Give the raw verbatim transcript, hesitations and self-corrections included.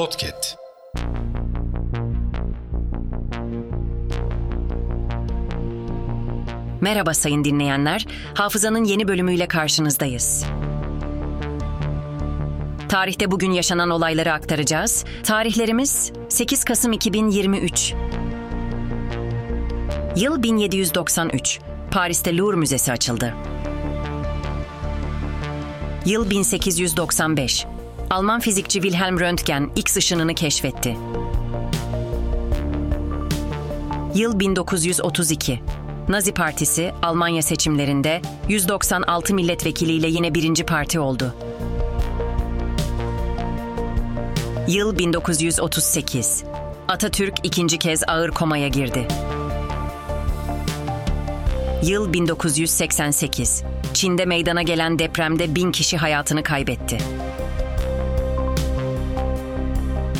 Podcast. Merhaba sayın dinleyenler, Hafıza'nın yeni bölümüyle karşınızdayız. Tarihte bugün yaşanan olayları aktaracağız. Tarihlerimiz sekiz Kasım iki bin yirmi üç. Yıl bin yedi yüz doksan üç. Paris'te Louvre Müzesi açıldı. Yıl bin sekiz yüz doksan beş. Alman fizikçi Wilhelm Röntgen X ışınını keşfetti. Yıl bin dokuz yüz otuz iki. Nazi Partisi Almanya seçimlerinde yüz doksan altı milletvekiliyle yine birinci parti oldu. Yıl bin dokuz yüz otuz sekiz. Atatürk ikinci kez ağır komaya girdi. Yıl bin dokuz yüz seksen sekiz. Çin'de meydana gelen depremde bin kişi hayatını kaybetti.